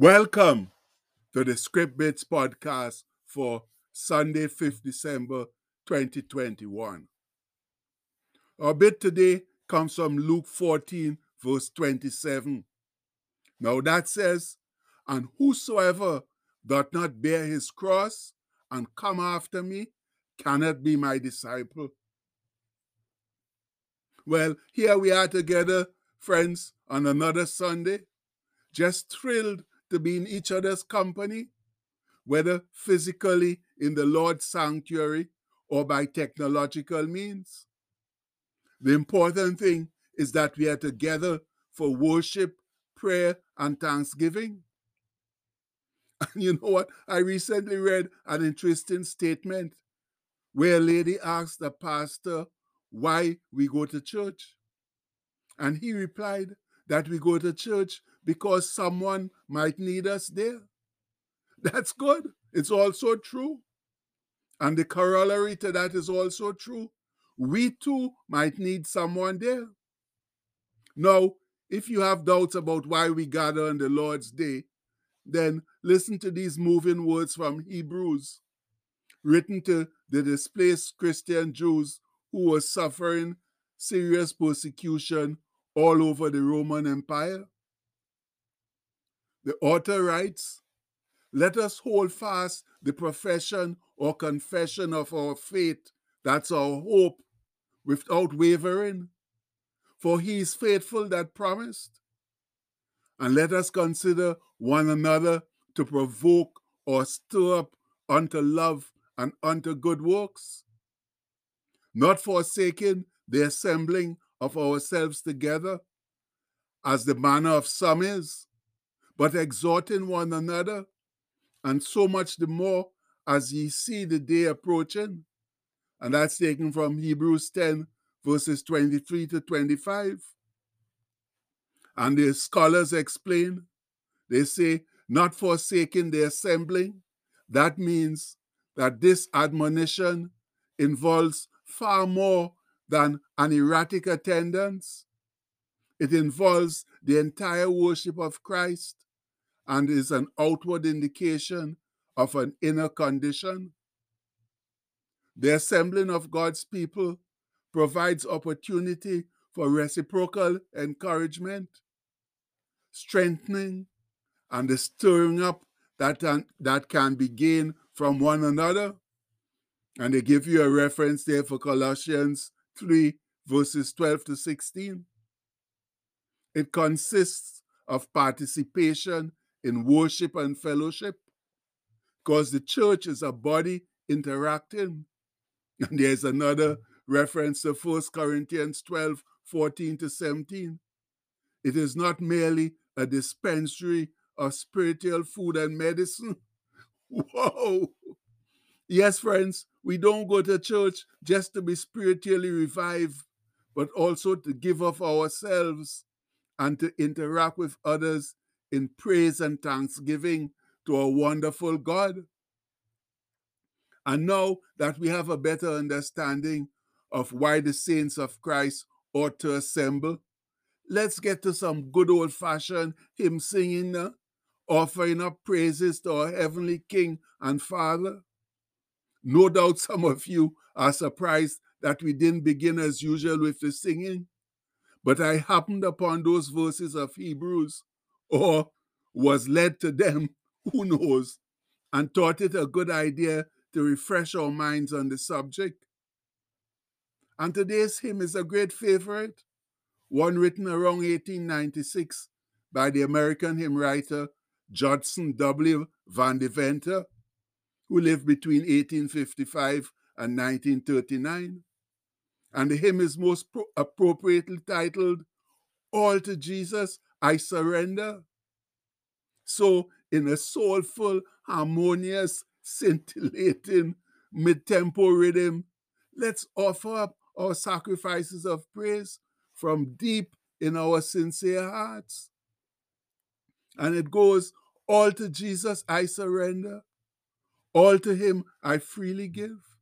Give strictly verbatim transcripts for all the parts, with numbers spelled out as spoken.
Welcome to the Script Bits podcast for Sunday, fifth of December, twenty twenty-one. Our bit today comes from Luke fourteen, verse twenty-seven. Now that says, "And whosoever doth not bear his cross and come after me cannot be my disciple." Well, here we are together, friends, on another Sunday, just thrilled to be in each other's company, whether physically in the Lord's sanctuary or by technological means. The important thing is that we are together for worship, prayer, and thanksgiving. And you know what? I recently read an interesting statement where a lady asked the pastor why we go to church. And he replied that we go to church because someone might need us there. That's good. It's also true. And the corollary to that is also true. We too might need someone there. Now, if you have doubts about why we gather on the Lord's Day, then listen to these moving words from Hebrews, written to the displaced Christian Jews who were suffering serious persecution all over the Roman Empire. The author writes, "Let us hold fast the profession or confession of our faith, that's our hope, without wavering, for he is faithful that promised. And let us consider one another to provoke or stir up unto love and unto good works, not forsaking the assembling of ourselves together, as the manner of some is, but exhorting one another, and so much the more as ye see the day approaching." And that's taken from Hebrews ten, verses twenty-three to twenty-five. And the scholars explain, they say, "not forsaking the assembling." That means that this admonition involves far more than an erratic attendance. It involves the entire worship of Christ, and is an outward indication of an inner condition. The assembling of God's people provides opportunity for reciprocal encouragement, strengthening, and the stirring up that, that can be gained from one another. And they give you a reference there for Colossians three, verses twelve to sixteen. It consists of participation in worship and fellowship, because the church is a body interacting. And there's another reference to First Corinthians twelve, fourteen to seventeen. It is not merely a dispensary of spiritual food and medicine. Whoa! Yes, friends, we don't go to church just to be spiritually revived, but also to give of ourselves and to interact with others in praise and thanksgiving to our wonderful God. And now that we have a better understanding of why the saints of Christ ought to assemble, let's get to some good old-fashioned hymn singing, uh, offering up praises to our Heavenly King and Father. No doubt some of you are surprised that we didn't begin as usual with the singing, but I happened upon those verses of Hebrews, or was led to them, who knows, and thought it a good idea to refresh our minds on the subject. And today's hymn is a great favorite, one written around eighteen ninety-six by the American hymn writer Judson W. Van Deventer, who lived between eighteen fifty-five and nineteen thirty-nine. And the hymn is most pro- appropriately titled, "All to Jesus I Surrender." So, in a soulful, harmonious, scintillating, mid-tempo rhythm, let's offer up our sacrifices of praise from deep in our sincere hearts. And it goes, "All to Jesus I surrender. All to him I freely give.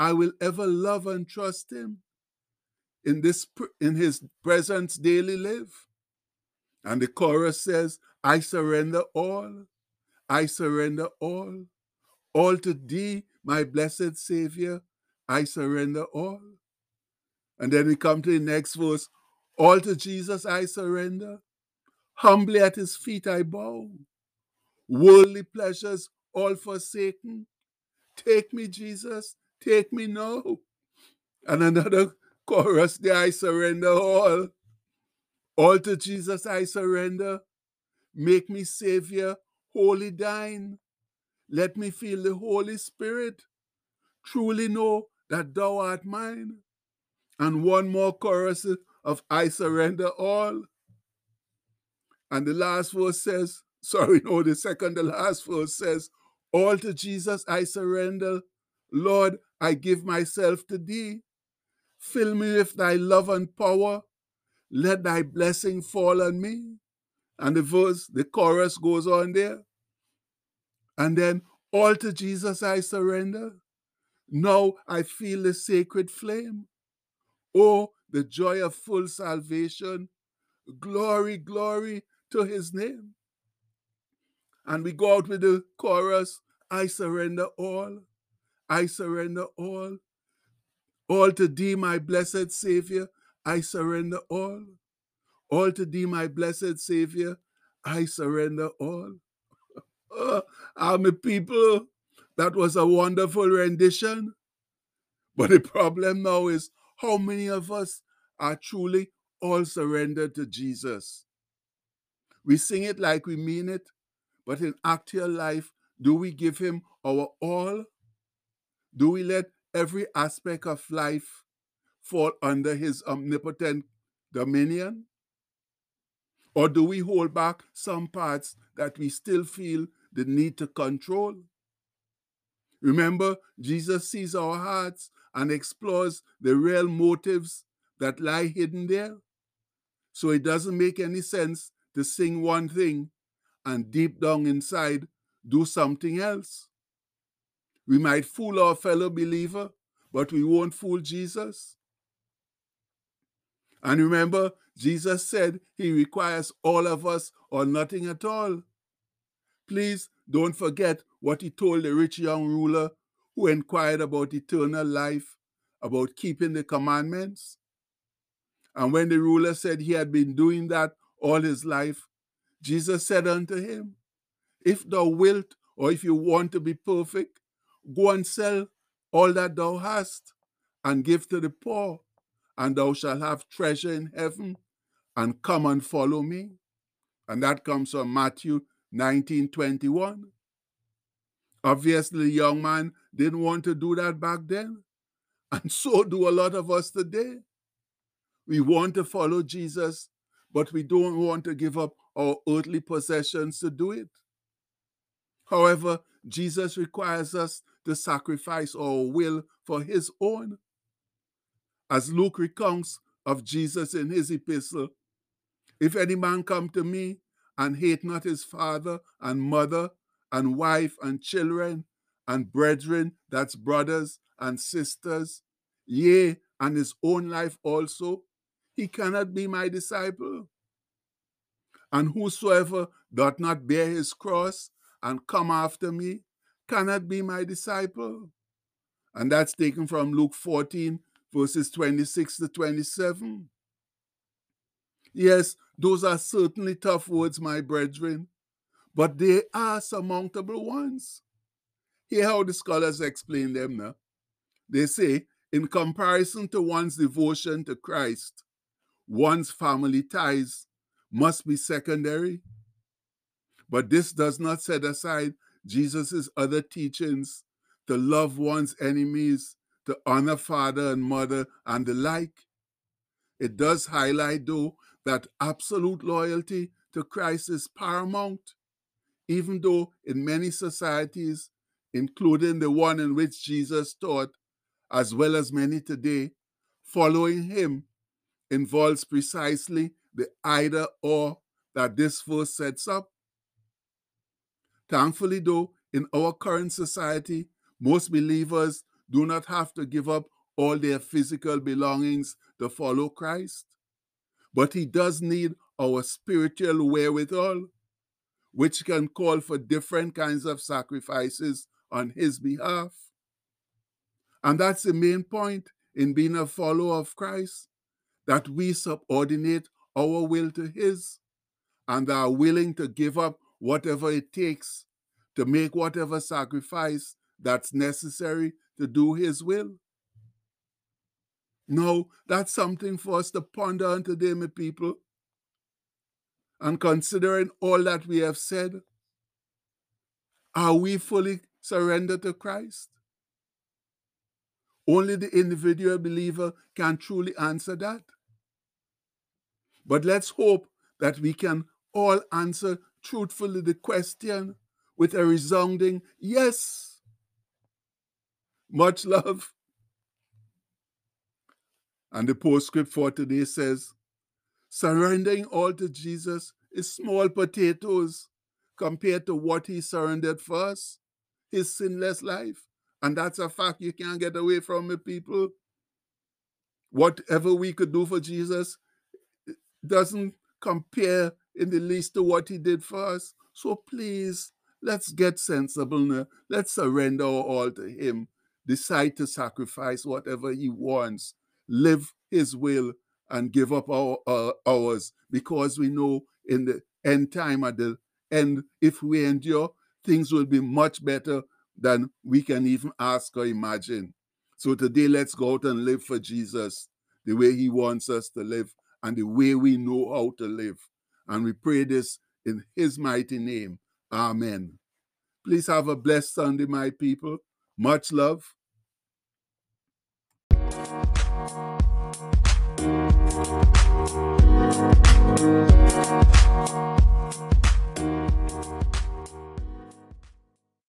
I will ever love and trust him. In this, in his presence daily live." And the chorus says, I surrender all. I surrender all. All to thee, my blessed Savior. I surrender all. And then we come to the next verse. All to Jesus I surrender. Humbly at his feet I bow. Worldly pleasures all forsaken. Take me, Jesus. Take me now. And another chorus there, I surrender all. All to Jesus I surrender. Make me, Savior, wholly thine. Let me feel the Holy Spirit. Truly know that thou art mine. And one more chorus of I surrender all. And the last verse says, sorry, no, the second, the last verse says, all to Jesus I surrender. Lord, I give myself to thee. Fill me with thy love and power. Let thy blessing fall on me. And the verse, the chorus goes on there. And then, all to Jesus I surrender. Now I feel the sacred flame. Oh, the joy of full salvation. Glory, glory to his name. And we go out with the chorus, I surrender all. I surrender all. All to thee, my blessed Savior. I surrender all. All to thee, my blessed Savior. I surrender all. Oh, I'm a people. That was a wonderful rendition. But the problem now is how many of us are truly all surrendered to Jesus? We sing it like we mean it, but in actual life, do we give him our all? Do we let every aspect of life fall under his omnipotent dominion? Or do we hold back some parts that we still feel the need to control? Remember, Jesus sees our hearts and explores the real motives that lie hidden there. So it doesn't make any sense to sing one thing and deep down inside do something else. We might fool our fellow believer, but we won't fool Jesus. And remember, Jesus said he requires all of us or nothing at all. Please don't forget what he told the rich young ruler who inquired about eternal life, about keeping the commandments. And when the ruler said he had been doing that all his life, Jesus said unto him, if thou wilt, or if you want to be perfect, go and sell all that thou hast and give to the poor, and thou shalt have treasure in heaven, and come and follow me. And that comes from Matthew nineteen twenty-one. Obviously, the young man didn't want to do that back then, and so do a lot of us today. We want to follow Jesus, but we don't want to give up our earthly possessions to do it. However, Jesus requires us to sacrifice our will for his own. As Luke recounts of Jesus in his epistle, if any man come to me and hate not his father and mother and wife and children and brethren, that's brothers and sisters, yea, and his own life also, he cannot be my disciple. And whosoever doth not bear his cross and come after me cannot be my disciple. And that's taken from Luke fourteen, verses twenty-six to twenty-seven. Yes, those are certainly tough words, my brethren, but they are surmountable ones. Hear how the scholars explain them now. They say, in comparison to one's devotion to Christ, one's family ties must be secondary. But this does not set aside Jesus' other teachings to love one's enemies, to honor father and mother, and the like. It does highlight, though, that absolute loyalty to Christ is paramount, even though in many societies, including the one in which Jesus taught, as well as many today, following him involves precisely the either or that this verse sets up. Thankfully, though, in our current society, most believers do not have to give up all their physical belongings to follow Christ. But he does need our spiritual wherewithal, which can call for different kinds of sacrifices on his behalf. And that's the main point in being a follower of Christ, that we subordinate our will to his and are willing to give up whatever it takes to make whatever sacrifice that's necessary to do his will. No, that's something for us to ponder on today, my people. And considering all that we have said, are we fully surrendered to Christ? Only the individual believer can truly answer that. But let's hope that we can all answer truthfully the question with a resounding yes. Much love. And the postscript for today says, surrendering all to Jesus is small potatoes compared to what he surrendered for us, his sinless life. And that's a fact you can't get away from it, people. Whatever we could do for Jesus doesn't compare in the least to what he did for us. So please, let's get sensible now. Let's surrender our all to him. Decide to sacrifice whatever he wants. Live his will and give up our uh, ours, because we know in the end time, at the end, if we endure, things will be much better than we can even ask or imagine. So today, let's go out and live for Jesus the way he wants us to live and the way we know how to live. And we pray this in his mighty name. Amen. Please have a blessed Sunday, my people. Much love. We'll be right back.